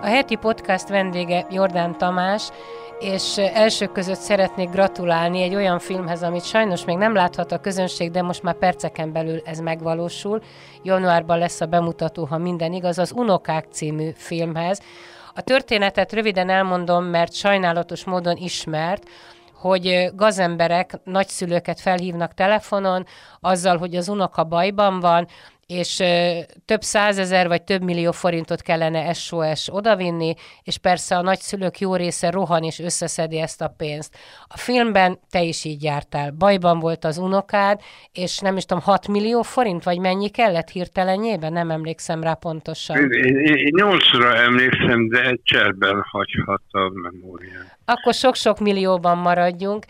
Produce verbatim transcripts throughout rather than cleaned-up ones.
A heti podcast vendége Jordán Tamás, és elsők között szeretnék gratulálni egy olyan filmhez, amit sajnos még nem láthat a közönség, de most már perceken belül ez megvalósul. Januárban lesz a bemutató, ha minden igaz, az Unokák című filmhez. A történetet röviden elmondom, mert sajnálatos módon ismert, hogy gazemberek nagyszülőket felhívnak telefonon, azzal, hogy az unoka bajban van, és több százezer vagy több millió forintot kellene es o es odavinni, és persze a nagyszülők jó része rohan és összeszedi ezt a pénzt. A filmben te is így jártál. Bajban volt az unokád, és nem is tudom, hat millió forint, vagy mennyi kellett hirtelenjében? Nem emlékszem rá pontosan. Én nyolcra emlékszem, de egy cserben hagyhat a memórián. Akkor sok-sok millióban maradjunk.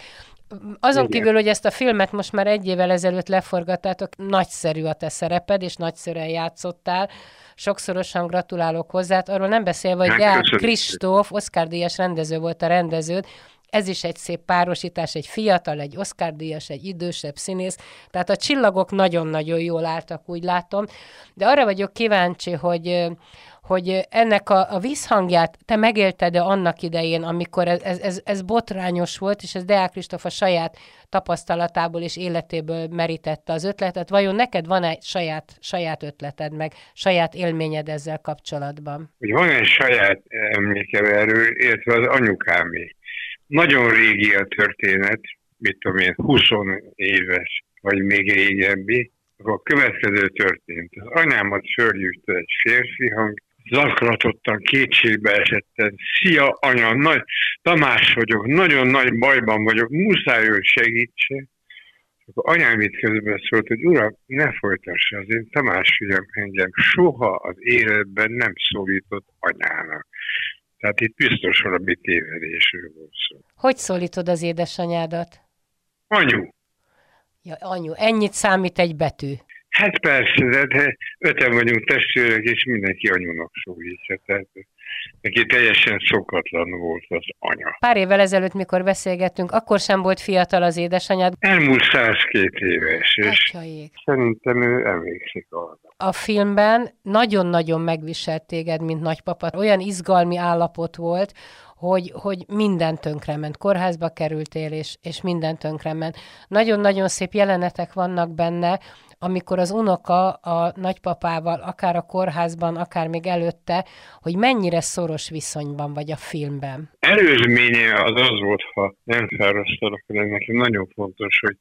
Azon kívül, hogy ezt a filmet most már egy évvel ezelőtt leforgattátok, nagyszerű a te szereped, és nagyszerűen játszottál. Sokszorosan gratulálok hozzád. Arról nem beszélve, hogy Deák Kristóf, Oscar-díjas rendező volt a rendeződ. Ez is egy szép párosítás, egy fiatal, egy Oscar-díjas, egy idősebb színész. Tehát a csillagok nagyon-nagyon jól álltak, úgy látom. De arra vagyok kíváncsi, hogy... hogy ennek a, a visszhangját te megélted-e annak idején, amikor ez, ez, ez botrányos volt, és ez Deák Kristóf a saját tapasztalatából és életéből merítette az ötletet. Vajon neked van-e saját, saját ötleted, meg saját élményed ezzel kapcsolatban? Van egy saját emlékem erről, illetve az anyukámé. Nagyon régi a történet, mit tudom én, húsz éves, vagy még régebbi. A következő történt. Az anyámat fölhívta egy férfi hang, zaklatottan, kétségbeesetten, szia anya, nagy, Tamás vagyok, nagyon nagy bajban vagyok, muszáj, hogy segítsen. Akkor anyám itt közben szólt, hogy uram, ne folytassa, az én Tamás fiam engem soha az életben nem szólított anyának. Tehát itt biztos valami tévedésről volt szó. Hogy szólítod az édesanyádat? Anyu. Ja, anyu, ennyit számít egy betű. Hát persze, de, de öten vagyunk testvérek, és mindenki anyunak szólítja. Tehát neki teljesen szokatlan volt az anya. Pár évvel ezelőtt, mikor beszélgettünk, akkor sem volt fiatal az édesanyád. Elmúlt száztizenkettő éves, és Atyaik. Szerintem ő emlékszik arra. A filmben nagyon-nagyon megviselt téged, mint nagypapa. Olyan izgalmi állapot volt, Hogy, hogy minden tönkrement. Kórházba kerültél, és, és minden tönkrement. Nagyon-nagyon szép jelenetek vannak benne, amikor az unoka a nagypapával, akár a kórházban, akár még előtte, hogy mennyire szoros viszonyban vagy a filmben. Előzménye az az volt, ha nem felrasztalak, de nekem nagyon fontos, hogy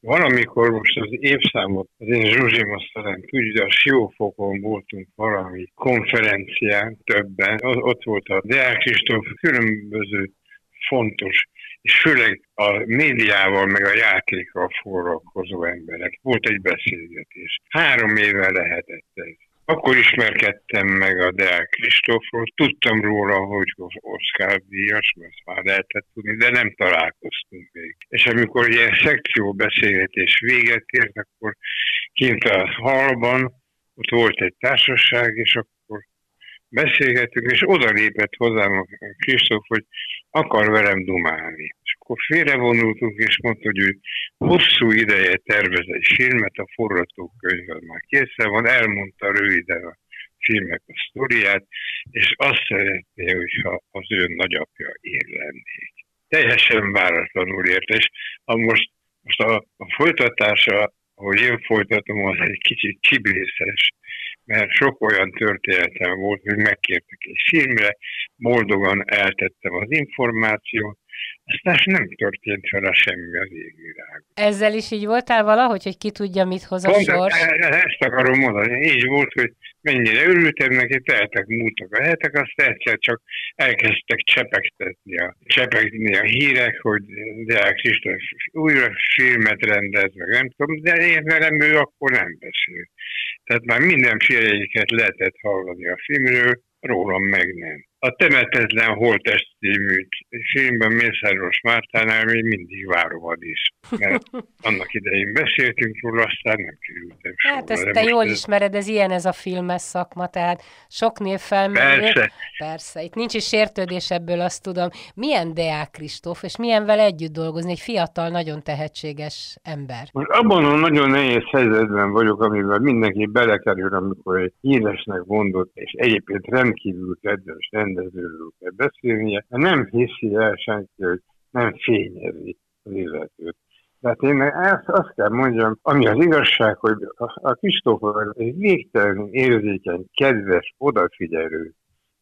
valamikor most az évszámot, az én Zsuzsim aztán tudja, a Siófokon voltunk valami konferencián többen, az, ott volt a Deák Kristóf, különböző fontos, és főleg a médiával, meg a játékkal foglalkozó emberek. Volt egy beszélgetés. Három éve lehetett ez. Akkor ismerkedtem meg a Deák Kristófról, tudtam róla, hogy Oscar-díjas, mert már lehetett tudni, de nem találkoztunk még. És amikor ilyen szekcióbeszélgetés véget ért, akkor kint a hallban, ott volt egy társaság, és akkor beszélgettünk, és odalépett hozzám a Kristóf, hogy akar velem dumálni. És akkor félrevonultunk, és mondta, hogy ő hosszú ideje tervez egy filmet, a forgatókönyv már készen van, elmondta röviden a filmek a sztoriát, és azt szeretné, hogyha az ő nagyapja én lennék. Teljesen váratlanul ért, és a most, most a, a folytatása, ahogy én folytatom, az egy kicsit kibészes, mert sok olyan történetem volt, hogy megkértek egy filmre, boldogan eltettem az információt, aztán nem történt vele semmi az égvilágon. Ezzel is így voltál valahogy, hogy ki tudja, mit hoz a sors? Ezt akarom mondani. Így volt, hogy mennyire örültem neki, teltek múltak a hetek, azt egyszer csak elkezdtek csepegtetni a, csepegtetni a hírek, hogy Deák Kristóf újra filmet rendez, meg nem tudom, de én velem ő akkor nem beszélt. Tehát már mindenféleiket lehetett hallani a filmről, rólam meg nem. A temetetlen holttest című filmben Mészáros Mártánál még mindig várom a dísz, mert annak idején beszéltünk róla, aztán nem kerültem sorra. Hát ezt te jól ez... ismered, ez ilyen ez a filmes szakma, tehát sok név felmerül. Persze. Persze, itt nincs is sértődés ebből, azt tudom. Milyen Deák Kristóf, és milyen vele együtt dolgozni, egy fiatal, nagyon tehetséges ember? Most abban a nagyon nehéz helyzetben vagyok, amivel mindenki belekerül, amikor egy híresnek mondott, és egyébként rendkívül kedves rendezőről kell beszélnie, nem hiszi el senki, hogy nem fényezi az illetőt. Tehát én azt kell mondjam, ami az igazság, hogy a Kristófról egy végtelenül érzékeny, kedves, odafigyelő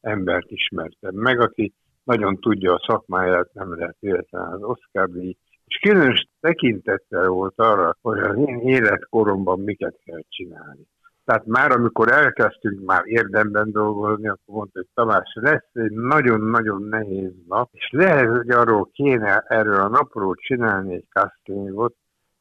embert ismertem meg, aki nagyon tudja a szakmáját, nem lehet véletlen az Oscar-díj, és különös tekintettel volt arra, hogy az én életkoromban miket kell csinálni. Tehát már amikor elkezdtünk már érdemben dolgozni, akkor mondta, hogy Tamás, lesz egy nagyon-nagyon nehéz nap, és lehet, hogy arról kéne erről a napról csinálni egy castingot,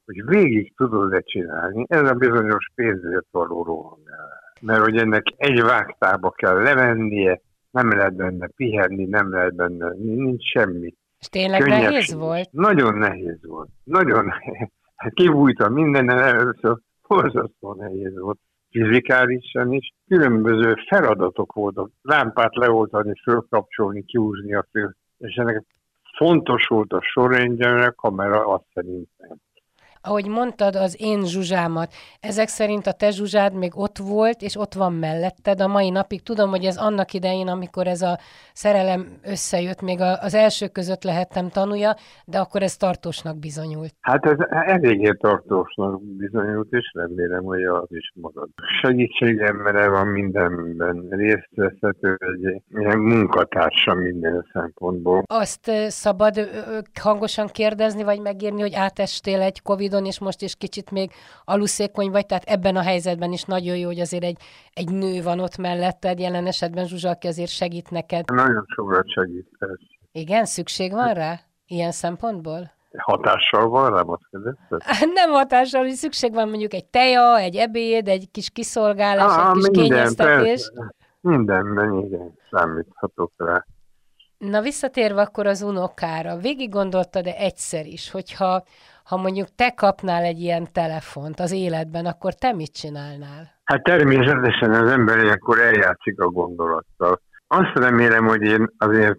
hogy végig tudod-e csinálni, ez a bizonyos pénzért való rohangálás. Mert hogy ennek egy vágtába kell levennie, nem lehet benne pihenni, nem lehet benne, nincs semmi. És tényleg Könnyebb nehéz sem. volt? Nagyon nehéz volt. Nagyon nehéz. Kibújtam mindenen, először borzasztó nehéz volt. Fizikálisan is. Különböző feladatok voltak. Lámpát leoltani, fölkapcsolni, kiúzni a fő. És ennek fontos volt a sorrendje, a kamera azt szerintem. Ahogy mondtad, az én Zsuzsámat, ezek szerint a te Zsuzsád még ott volt, és ott van melletted a mai napig. Tudom, hogy ez annak idején, amikor ez a szerelem összejött, még az első között lehettem tanúja, de akkor ez tartósnak bizonyult. Hát ez eléggé tartósnak bizonyult, és remélem, hogy az is marad. Segítségemre van mindenben részt veszhető, egy ilyen munkatársa minden szempontból. Azt szabad hangosan kérdezni, vagy megírni, hogy átestél egy Covid és most is kicsit még aluszékony vagy, tehát ebben a helyzetben is nagyon jó, hogy azért egy, egy nő van ott melletted, jelen esetben Zsuzsa, aki azért segít neked. Nagyon sokat segít. Igen? Szükség van rá? Ilyen szempontból? Hatással van rám, azt kérdezted? Nem hatással, hogy szükség van mondjuk egy teja, egy ebéd, egy kis kiszolgálás, Á, egy kis minden, kényeztetés. Persze. Mindenben, igen, számíthatok rá. Na visszatérve akkor az unokára, végig gondoltad-e egyszer is, hogyha ha mondjuk te kapnál egy ilyen telefont az életben, akkor te mit csinálnál? Hát természetesen az ember ilyenkor eljátszik a gondolattal. Azt remélem, hogy én azért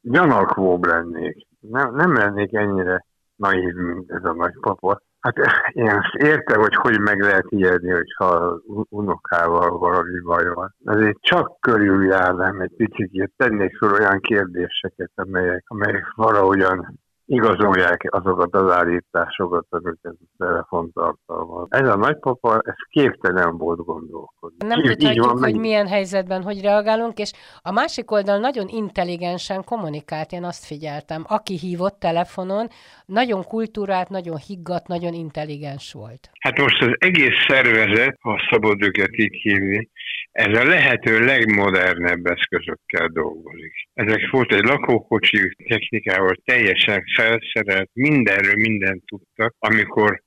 gyanakvóbb lennék. Nem, nem lennék ennyire naív, mint ez a nagypapa. Hát én azt értem, hogy hogy meg lehet ijedni, hogyha az unokával valami baj van. Azért csak körüljárnám egy picit, tennék fel olyan kérdéseket, amelyek, amelyek valahogyan igazolják azokat az állításokat, amit ez a telefon tartalmaz. Ez a nagypapa, ez képtelen volt gondolkodni. Nem tudhatjuk, hogy meg... milyen helyzetben, hogy reagálunk, és a másik oldal nagyon intelligensen kommunikált, én azt figyeltem. Aki hívott telefonon, nagyon kultúrált, nagyon higgadt, nagyon intelligens volt. Hát most az egész szervezet, ha szabad őket így hívni, ez a lehető legmodernebb eszközökkel dolgozik. Ezek volt egy lakókocsi technikával teljesen felszerelt, mindenről mindent tudtak. Amikor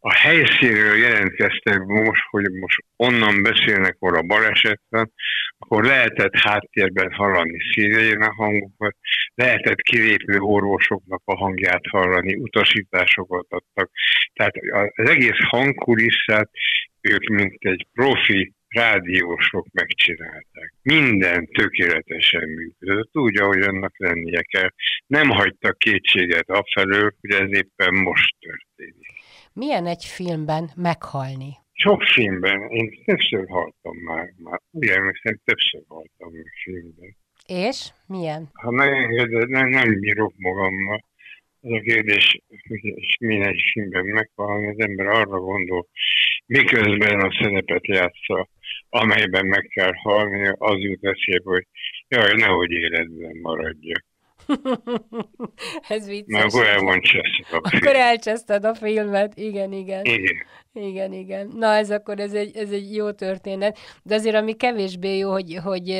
a helyszínről jelentkeztek most, hogy most onnan beszélnek volna balesetben, akkor lehetett háttérben hallani szírein a hangokat, lehetett kilépő orvosoknak a hangját hallani, utasításokat adtak. Tehát az egész hangkulisszát ők mint egy profi rádiósok megcsinálták. Minden tökéletesen működött, úgy, ahogy annak lennie kell. Nem hagytak kétséget afelől, hogy ez éppen most történik. Milyen egy filmben meghalni? Sok filmben. Én többször haltam már. már. Ugye, mert többször haltam meg filmben. És? Milyen? Ha megengeded, nem, nem bírok magammal. Az a kérdés, hogy milyen egy filmben meghalni, az ember arra gondol, miközben a szerepet játsza, amelyben meg kell halni, az jut eszébe, hogy jaj, nehogy életben maradjak. Ez vicces. Mert akkor elcseszted a filmet. Akkor elcseszted a filmet, igen, igen. Igen. Igen, igen. Na, ez akkor ez egy, ez egy jó történet. De azért, ami kevésbé jó, hogy, hogy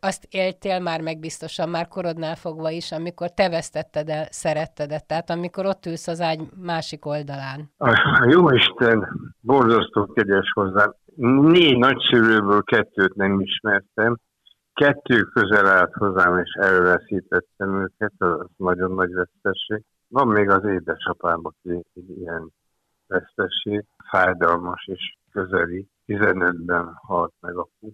azt éltél már meg biztosan, már korodnál fogva is, amikor te vesztetted el szerettedet, tehát amikor ott ülsz az ágy másik oldalán. A jóisten borzasztó kegyes hozzám. Négy nagyszülőből kettőt nem ismertem, kettő közel állt hozzám, és elveszítettem őket, az nagyon nagy vesztesség. Van még az édesapám, aki egy ilyen vesztesség, fájdalmas és közeli, tizenötben halt meg apu.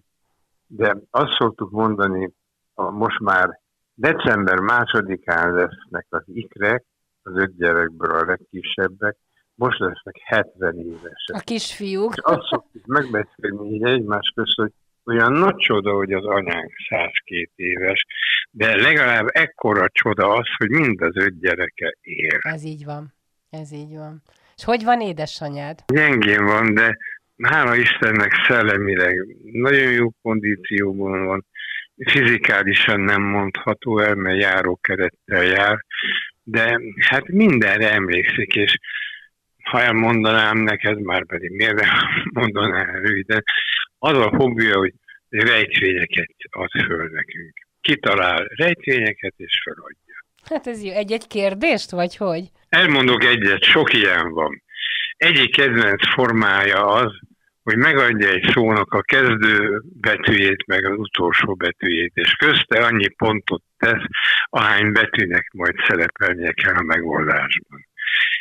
De azt szoktuk mondani, a most már december másodikán lesznek az ikrek, az öt gyerekből a legkisebbek, most lesznek hetven évesek. A kisfiúk. És azt szoktuk megbeszélni így egymás közt, hogy olyan nagy csoda, hogy az anyánk száztizenkettő éves, de legalább ekkora csoda az, hogy mind az öt gyereke él. Ez így van. Ez így van. És hogy van édesanyád? Gyengén van, de hála Istennek szellemileg nagyon jó kondícióban van. Fizikálisan nem mondható el, mert járókerettel jár, de hát mindenre emlékszik, és ha elmondanám neked, már pedig miért nem mondanám röviden, az a hobbija, hogy rejtvényeket ad föl nekünk. Kitalál rejtvényeket, és föladja. Hát ez jó. Egy-egy kérdést, vagy hogy? Elmondok egyet, sok ilyen van. Egyik kedvenc formája az, hogy megadja egy szónak a kezdő betűjét, meg az utolsó betűjét, és közte annyi pontot tesz, ahány betűnek majd szerepelnie kell a megoldásban.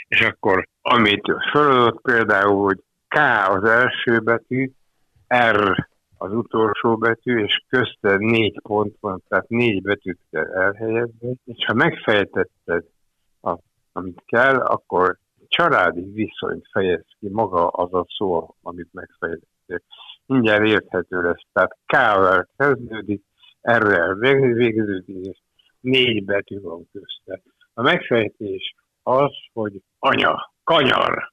És akkor, amit föladott például, hogy K az első betű, R az utolsó betű, és közte négy pont van, tehát négy betűt kell elhelyezni, és ha megfejtetted, a, amit kell, akkor családi viszonyt fejez ki maga az a szó, amit megfejtettél. Mindjárt érthető lesz, tehát K-vel kezdődik, R-rel végződik, és négy betű van közte. A megfejtés az, hogy anya, kanyar.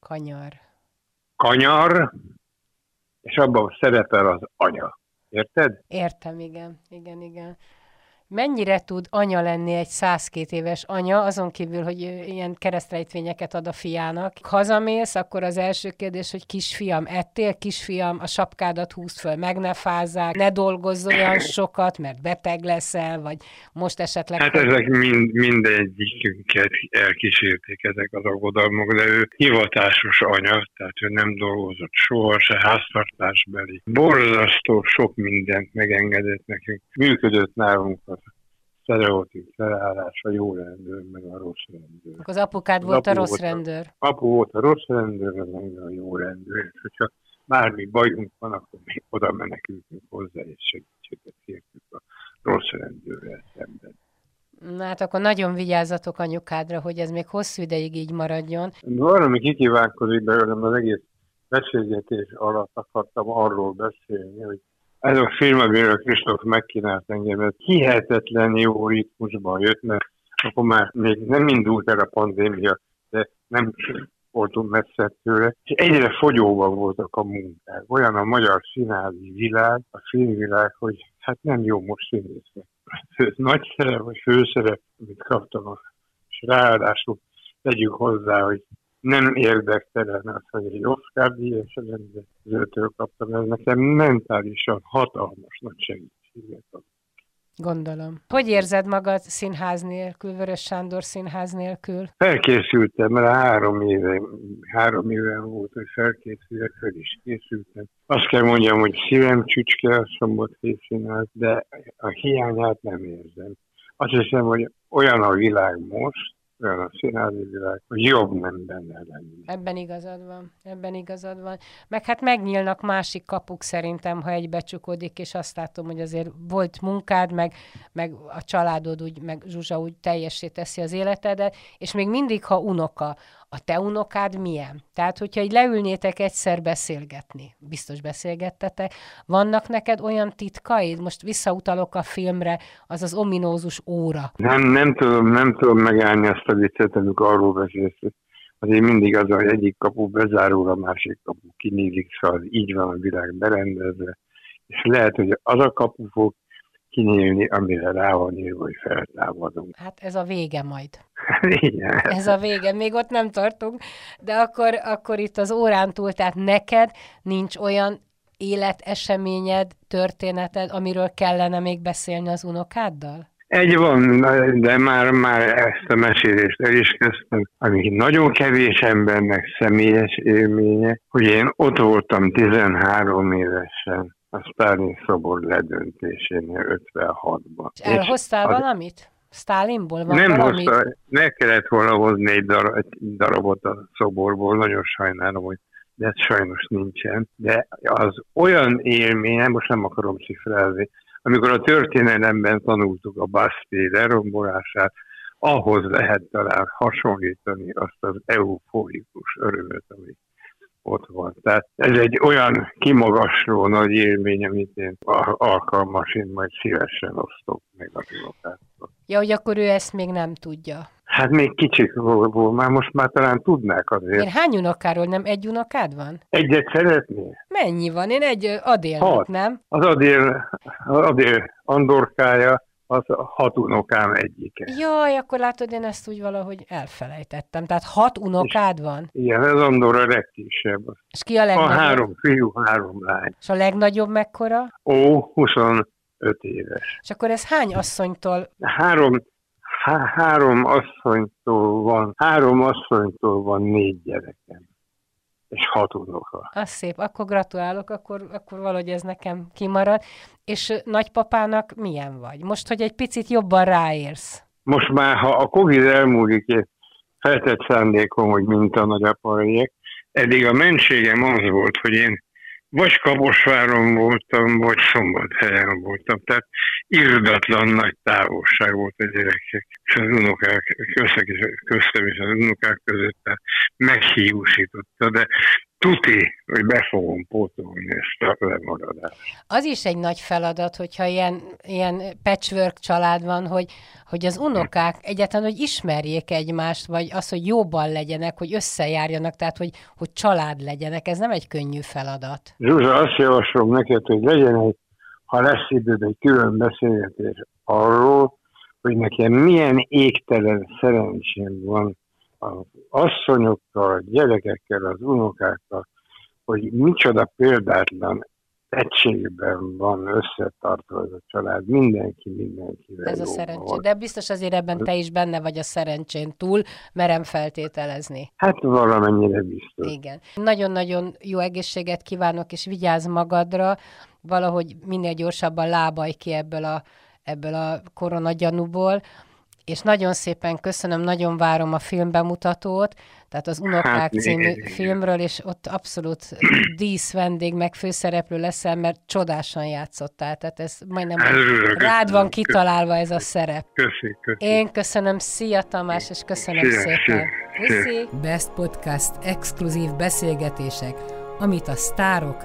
Kanyar. Kanyar, és abban szerepel az anya. Érted? Értem, igen. Igen, igen. Mennyire tud anya lenni egy száztizenkettő éves anya, azon kívül, hogy ilyen keresztrejtvényeket ad a fiának? Hazamész, akkor az első kérdés, hogy kisfiam, ettél? Kisfiam, a sapkádat húzd föl, meg ne fázzák, ne dolgozz olyan sokat, mert beteg leszel, vagy most esetleg... Hát ezek mind, mindegyikünket elkísérték ezek az aggodalmak, de ő hivatásos anya, tehát ő nem dolgozott soha, se háztartásbeli. Borzasztó sok mindent megengedett nekünk. Működött nálunk a sztereotíp felállás, a jó rendőr, meg a rossz rendőr. Akkor az apukád az volt apu a rossz rendőr? A, apu volt a rossz rendőr, meg a jó rendőr. És hogyha bármi bajunk van, akkor mi oda menekültünk hozzá, és segítséget kértük a rossz rendőrrel szemben. Na hát akkor nagyon vigyázzatok anyukádra, hogy ez még hosszú ideig így maradjon. Valami kikívánkozik belőlem, az egész beszélgetés alatt akartam arról beszélni, hogy ez a film, amiről Kristóf megkínált engem, ez hihetetlen jó ritmusban jött, mert akkor már még nem indult el a pandémia, de nem voltunk messze tőle, és egyre fogyóban voltak a munkák. Olyan a magyar színádi világ, a filmvilág, hogy hát nem jó most színésznek. Nagy szerep, vagy főszerep, amit kaptam, és ráadásul tegyük hozzá, hogy nem érdektelen az, hogy egy Oscar-díjas rendezőtől kaptam, ez nekem mentálisan hatalmas nagy segítséget ad. Gondolom. Hogy érzed magad színház nélkül, Vörös Sándor színház nélkül? Felkészültem rá, három éve, három éve volt, hogy felkészülök, fel is készültem. Azt kell mondjam, hogy szívem csücske a Szombathely Színház, de a hiányát nem érzem. Azt hiszem, hogy olyan a világ most, olyan a színházi világ, hogy jobb nem benne lenni. Ebben igazad van, ebben igazad van. Meg hát megnyílnak másik kapuk szerintem, ha egybecsukódik, és azt látom, hogy azért volt munkád, meg, meg a családod úgy, meg Zsuzsa úgy teljessé teszi az életedet, és még mindig, ha unoka, a te unokád milyen? Tehát, hogyha így leülnétek egyszer beszélgetni, biztos beszélgettetek, vannak neked olyan titkaid? Most visszautalok a filmre, az az ominózus óra. Nem, nem tudom, nem tudom megállni azt a viccet, amikor arról beszélsz, hogy azért mindig az, hogy egyik kapu bezárul, a másik kapu kinyílik, szóval így van a világ berendezve, és lehet, hogy az a kapu fog kinyílni, amire rá van írva, hogy feltámadunk. Hát ez a vége majd. Igen. Ez a vége, még ott nem tartunk, de akkor, akkor itt az órán túl, tehát neked nincs olyan életeseményed, történeted, amiről kellene még beszélni az unokáddal? Egy van, de már, már ezt a mesélést el is kezdtem, ami nagyon kevés embernek személyes élménye, hogy én ott voltam tizenhárom évesen a Sztálin szobor ledöntésénél ötvenhatban. És elhoztál és valamit? Sztálinból van nem valamit? Hozta, meg kellett volna hozni egy, darab, egy darabot a szoborból, nagyon sajnálom, hogy de ez sajnos nincsen, de az olyan élmény, most nem akarom cifrázni, amikor a történelemben tanultuk a Bastille lerombolását, ahhoz lehet talán hasonlítani azt az euforikus örömöt, ami ott van. Tehát ez egy olyan kimagasló nagy élmény, amit én alkalmas, én majd szívesen osztok meg a pilótáktól. Ja, hogy akkor ő ezt még nem tudja. Hát még kicsik volt, már most már talán tudnák azért. Én hány unokáról, nem egy unokád van? Egyet szeretnél? Mennyi van? Én egy Adélnak, nem? Az Adél, az Adél Andorkája, az hat unokám egyike. Jaj, akkor látod, én ezt úgy valahogy elfelejtettem. Tehát hat unokád és van? Igen, ez Andor a legkisebb. És ki a legnagyobb? A három fiú, három lány. És a legnagyobb mekkora? Ó, huszonöt éves. És akkor ez hány asszonytól? Három... Há- három asszonytól van, három asszonytól van négy gyerekem, és hat unoka. Az szép, akkor gratulálok, akkor, akkor valahogy ez nekem kimarad. És nagypapának milyen vagy? Most, hogy egy picit jobban ráérsz. Most már, ha a Covid elmúlik, és feltett szándékom, hogy mint a nagyapa legyek, eddig a mentségem az volt, hogy én vagy Kaposváron voltam, vagy Szombathelyen voltam. Tehát irdatlan nagy távolság volt a gyerekek és az unokák köztem és az unokák között meghiúsította, de tuti, hogy be fogom pótolni ezt a lemaradást. Az is egy nagy feladat, hogyha ilyen, ilyen patchwork család van, hogy, hogy az unokák egyáltalán, hogy ismerjék egymást, vagy az, hogy jóban legyenek, hogy összejárjanak, tehát, hogy, hogy család legyenek. Ez nem egy könnyű feladat. Zsuzsa, azt javaslom neked, hogy legyen egy, ha lesz időd, egy külön beszélgetés arról, hogy nekem milyen égtelen szerencsém van az asszonyokkal, a gyerekekkel, az unokákkal, hogy micsoda példátlan egységben van összetartva ez a család, mindenki mindenkivel. Ez a szerencsé, de biztos azért ebben te is benne vagy a szerencsén túl, merem feltételezni. Hát valamennyire biztos. Igen. Nagyon-nagyon jó egészséget kívánok, és vigyázz magadra, valahogy minél gyorsabban lábalj ki ebből a, ebből a koronagyanúból, és nagyon szépen köszönöm, nagyon várom a filmbemutatót, tehát az Unokák hát, című filmről, és ott abszolút dísz vendég, meg főszereplő leszel, mert csodásan játszottál, tehát ez majdnem előre, rád van kitalálva ez a szerep. Köszi, köszi. Én köszönöm, szia Tamás, és köszönöm szia, szépen. Szia, szia. Best Podcast exkluzív beszélgetések, amit a sztárok